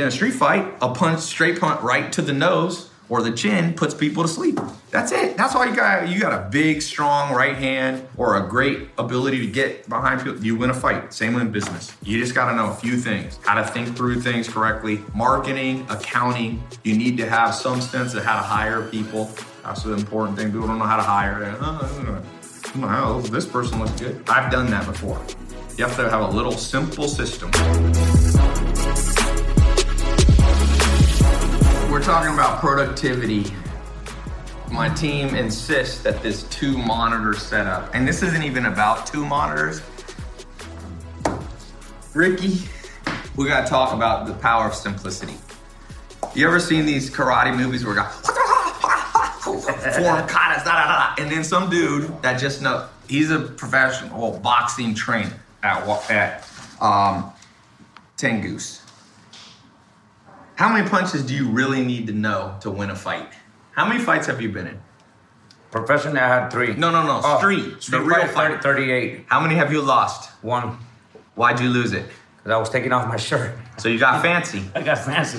in a street fight, a punch, straight punch right to the nose or the chin puts people to sleep. That's it. That's all you got. You got a big, strong right hand or a great ability to get behind people. You win a fight. Same in business. You just got to know a few things, how to think through things correctly, marketing, accounting. You need to have some sense of how to hire people. That's an important thing. People don't know how to hire. Oh, this person looks good. I've done that before. You have to have a little simple system. We're talking about productivity. My team insists that this 2-monitor setup, and this isn't even about 2 monitors. Ricky, we gotta talk about the power of simplicity. You ever seen these karate movies where we got form katas, and then some dude that just knows, he's a professional boxing trainer at Tengu's. How many punches do you really need to know to win a fight? How many fights have you been in? Professionally, I had 3. No. Oh, street real fight. 38. How many have you lost? 1. Why'd you lose it? Because I was taking off my shirt. So you got fancy. I got fancy.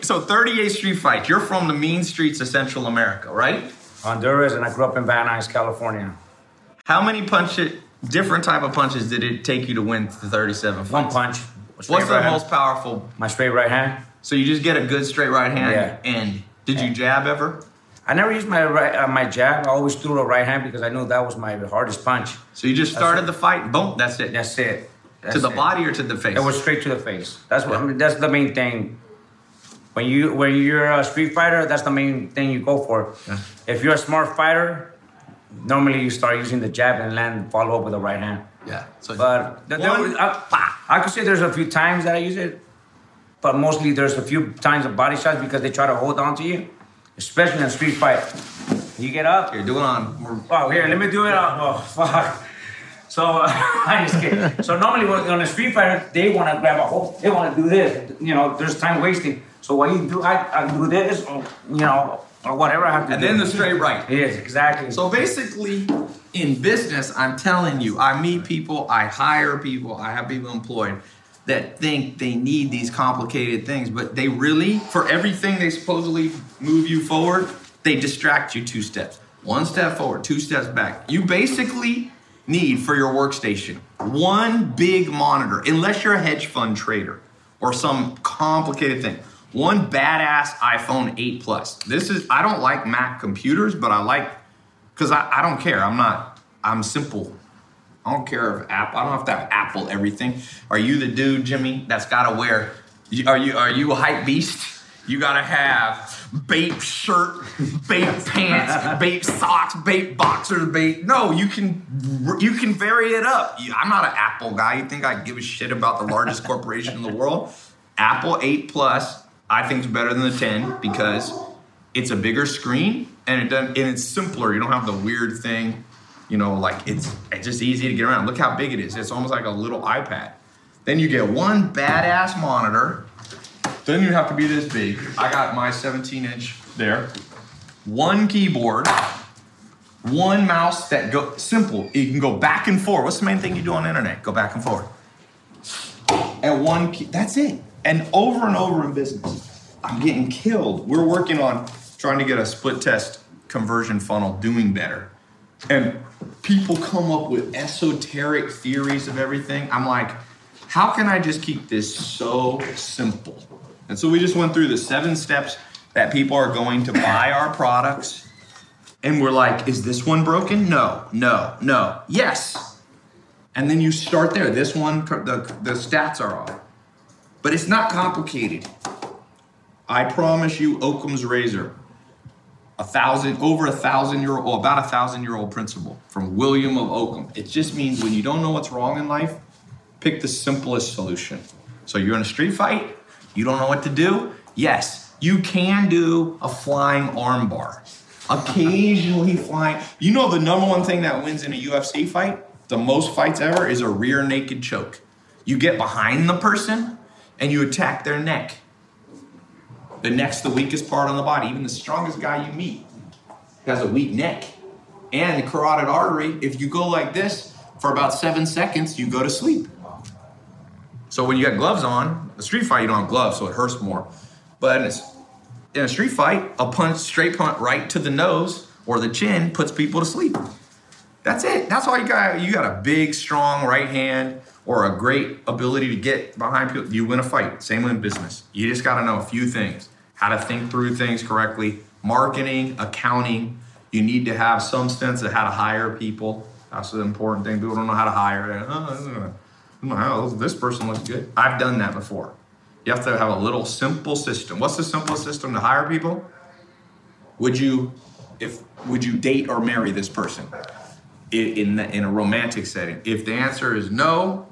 So 38 street fights. You're from the mean streets of Central America, right? Honduras, and I grew up in Van Nuys, California. How many different type of punches did it take you to win the 37 fights? 1 punch. What's the most powerful? My straight right hand. So you just get a good straight right hand, and did you jab ever? I never used my my jab. I always threw a right hand because I knew that was my hardest punch. So you just started the fight, boom, that's it. That's it. To the body or to the face? It was straight to the face. That's what. I mean, that's the main thing. When you're a street fighter, that's the main thing you go for. Yeah. If you're a smart fighter, normally you start using the jab and land follow up with the right hand. Yeah. So but I could say there's a few times that I use it, but mostly there's a few times of body shots because they try to hold on to you, especially in a street fight. You get up. You're doing on. Oh, here, let me do it on. Oh, fuck. So I'm just kidding. So normally on a street fighter, they want to grab a hold. They want to do this. You know, there's time wasting. So what you do, I do this, or, you know, or whatever I have to do. And then the straight right. Yes, exactly. So basically, in business, I'm telling you, I meet people, I hire people, I have people employed that think they need these complicated things, but they really, for everything they supposedly move you forward, they distract you 2 steps. 1 step forward, 2 steps back. You basically need for your workstation 1 big monitor, unless you're a hedge fund trader or some complicated thing. 1 badass iPhone 8 Plus. I don't like Mac computers, but I like, because I don't care. I'm simple. I don't care if Apple, I don't have to have Apple everything. Are you the dude, Jimmy, that's got to wear, are you a hype beast? You got to have Bape shirt, Bape pants, Bape socks, Bape boxers, Bape. No, you can vary it up. I'm not an Apple guy. You think I give a shit about the largest corporation in the world? Apple 8 Plus, I think, is better than the 10 because it's a bigger screen and it's simpler. You don't have the weird thing, you know, like it's just easy to get around. Look how big it is. It's almost like a little iPad. Then you get 1 badass monitor. Then you have to be this big. I got my 17-inch there. 1 keyboard, 1 mouse that go simple. You can go back and forth. What's the main thing you do on the internet? Go back and forth. And 1 key, that's it. And over in business, I'm getting killed. We're working on trying to get a split test conversion funnel doing better. And people come up with esoteric theories of everything. I'm like, how can I just keep this so simple? And so we just went through the 7 steps that people are going to buy our products. And we're like, is this one broken? No. Yes. And then you start there. This one, the stats are off. But it's not complicated. I promise you, Ockham's Razor, about 1,000-year-old principle from William of Ockham. It just means when you don't know what's wrong in life, pick the simplest solution. So you're in a street fight. You don't know what to do? Yes, you can do a flying armbar. Occasionally flying. You know the number one thing that wins in a UFC fight, the most fights ever, is a rear naked choke. You get behind the person and you attack their neck. The neck's the weakest part on the body. Even the strongest guy you meet has a weak neck. And the carotid artery, if you go like this for about 7 seconds, you go to sleep. So when you got gloves on, a street fight, you don't have gloves, so it hurts more. But in a street fight, a punch, straight punch right to the nose or the chin puts people to sleep. That's it. That's all you got. You got a big, strong right hand or a great ability to get behind people. You win a fight. Same in business. You just got to know a few things, how to think through things correctly, marketing, accounting. You need to have some sense of how to hire people. That's an important thing. People don't know how to hire. Oh, this person looks good. I've done that before. You have to have a little simple system. What's the simplest system to hire people? Would you date or marry this person? In a romantic setting. If the answer is no,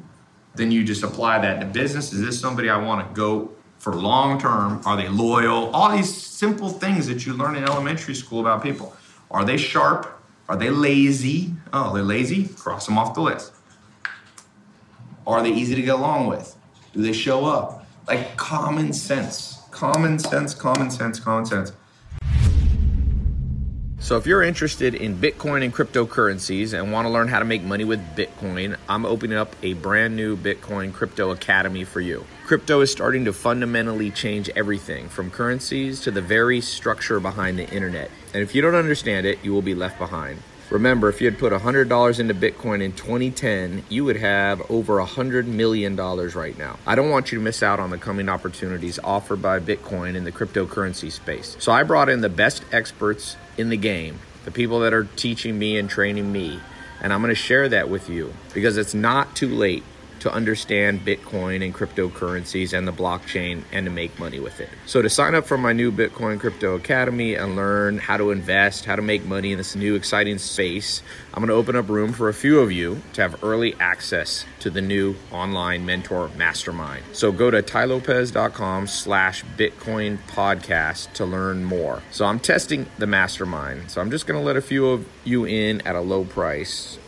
then you just apply that to business. Is this somebody I want to go for long term? Are they loyal? All these simple things that you learn in elementary school about people. Are they sharp? Are they lazy? Oh, they're lazy? Cross them off the list. Are they easy to get along with? Do they show up? Like common sense. Common sense, common sense, common sense. So if you're interested in Bitcoin and cryptocurrencies and want to learn how to make money with Bitcoin, I'm opening up a brand new Bitcoin Crypto Academy for you. Crypto is starting to fundamentally change everything from currencies to the very structure behind the internet. And if you don't understand it, you will be left behind. Remember, if you had put $100 into Bitcoin in 2010, you would have over $100 million right now. I don't want you to miss out on the coming opportunities offered by Bitcoin in the cryptocurrency space. So I brought in the best experts in the game, the people that are teaching me and training me. And I'm going to share that with you because it's not too late to understand Bitcoin and cryptocurrencies and the blockchain and to make money with it. So to sign up for my new Bitcoin Crypto Academy and learn how to invest, how to make money in this new exciting space, I'm going to open up room for a few of you to have early access to the new online mentor mastermind. So go to TyLopez.com/Bitcoin podcast to learn more. So I'm testing the mastermind. So I'm just going to let a few of you in at a low price.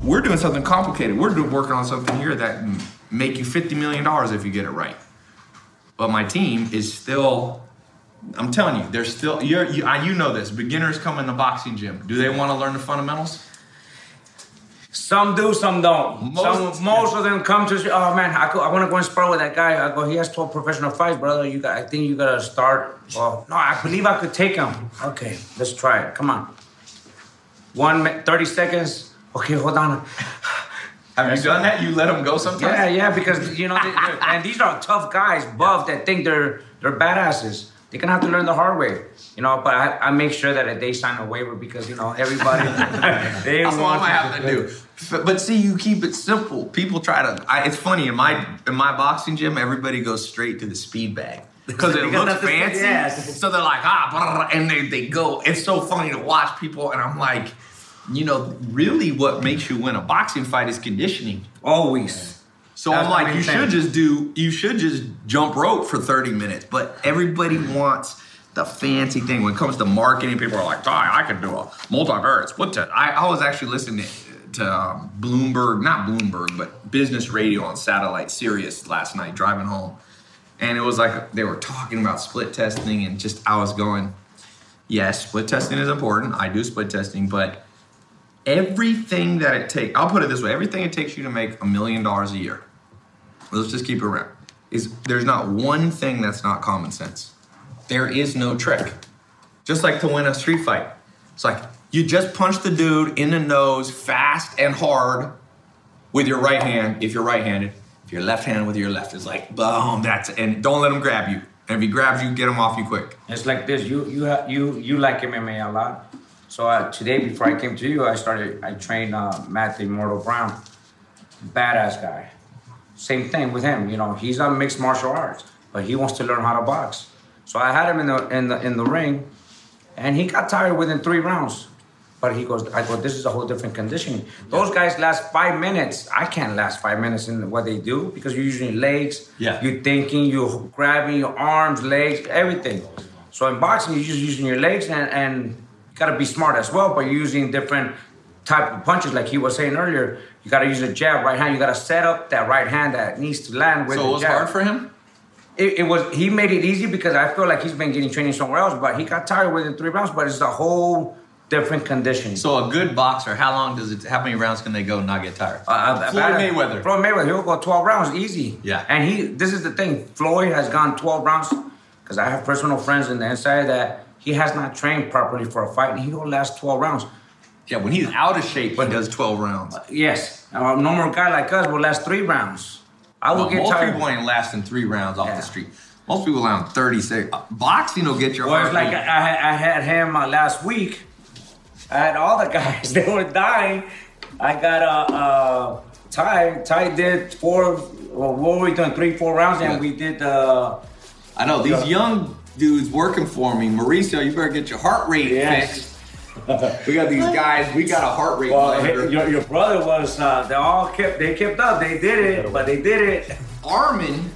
We're doing something complicated. We're working on something here that make you $50 million if you get it right. But my team is still, I'm telling you, they're still, you know this, beginners come in the boxing gym. Do they want to learn the fundamentals? Some do, some don't. Most of them come to, oh man, I want to go and spar with that guy. I go, he has 12 professional fights, brother. I think you got to start. Well, no, I believe I could take him. Okay, let's try it. Come on. 30 seconds. Okay, hold on. Have you done that? You let them go sometimes? Yeah, because, and these are tough guys, buff, that think they're badasses. They're going to have to learn the hard way, but I make sure that they sign a waiver because, everybody, they want to. That's all I have to do. But see, you keep it simple. People try to, it's funny, in my boxing gym, everybody goes straight to the speed bag. Because it looks fancy. Yes. So they're like, and they go. It's so funny to watch people, and I'm like, really what makes you win a boxing fight is conditioning. Always. So that's you should just jump rope for 30 minutes. But everybody wants the fancy thing. When it comes to marketing, people are like, I can do a multivariate split test. I was actually listening to Bloomberg, not Bloomberg, but business radio on satellite Sirius last night driving home. And it was like they were talking about split testing and just I was going, yes, split testing is important. I do split testing, but everything that it takes, I'll put it this way, everything it takes you to make $1 million a year, let's just keep it around, is there's not one thing that's not common sense. There is no trick. Just like to win a street fight. It's like you just punch the dude in the nose fast and hard with your right hand, if you're right-handed, if you're left hand with your left, it's like, boom, that's it. And don't let him grab you. And if he grabs you, get him off you quick. It's like this, you like MMA a lot. So today, before I came to you, I trained Matthew Mortal Brown, badass guy. Same thing with him, he's not mixed martial arts, but he wants to learn how to box. So I had him in the ring, and he got tired within 3 rounds. But he goes, I go, this is a whole different conditioning. Those guys last 5 minutes. I can't last 5 minutes in what they do because you're using legs, you're thinking, you're grabbing your arms, legs, everything. So in boxing, you're just using your legs and you got to be smart as well, but you're using different type of punches. Like he was saying earlier, you got to use a jab, right hand. You got to set up that right hand that needs to land with the jab. So it was hard for him? It was. He made it easy because I feel like he's been getting training somewhere else, but he got tired within 3 rounds, but it's a whole different condition. So a good boxer, how long does it? How many rounds can they go and not get tired? Floyd Mayweather, he'll go 12 rounds easy. Yeah. And he. This is the thing. Floyd has gone 12 rounds because I have personal friends in the inside that he has not trained properly for a fight, and he will last 12 rounds. Yeah, when he's out of shape, he does 12 rounds. Yes. A normal guy like us will last 3 rounds. I will get tired. Most people ain't lasting 3 rounds off the street. Most people last 36. Boxing will get your heart. Well, it's like I had him last week. I had all the guys. They were dying. I got Ty. Ty did 4, well, what were we doing? 3-4 rounds, and we did I know, these young dudes working for me. Mauricio, you better get your heart rate fixed. We got these guys. We got a heart rate. Well, your brother was. They kept up. They did it, but they did it. Armin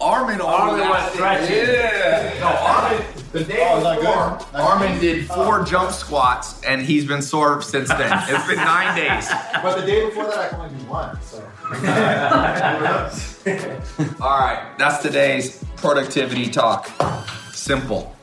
was stretching. Yeah. No, Armin. The day before, Armin did 4 jump squats, and he's been sore since then. It's been 9 days. But the day before that, I can only do 1. So. All right, that's today's productivity talk. Simple.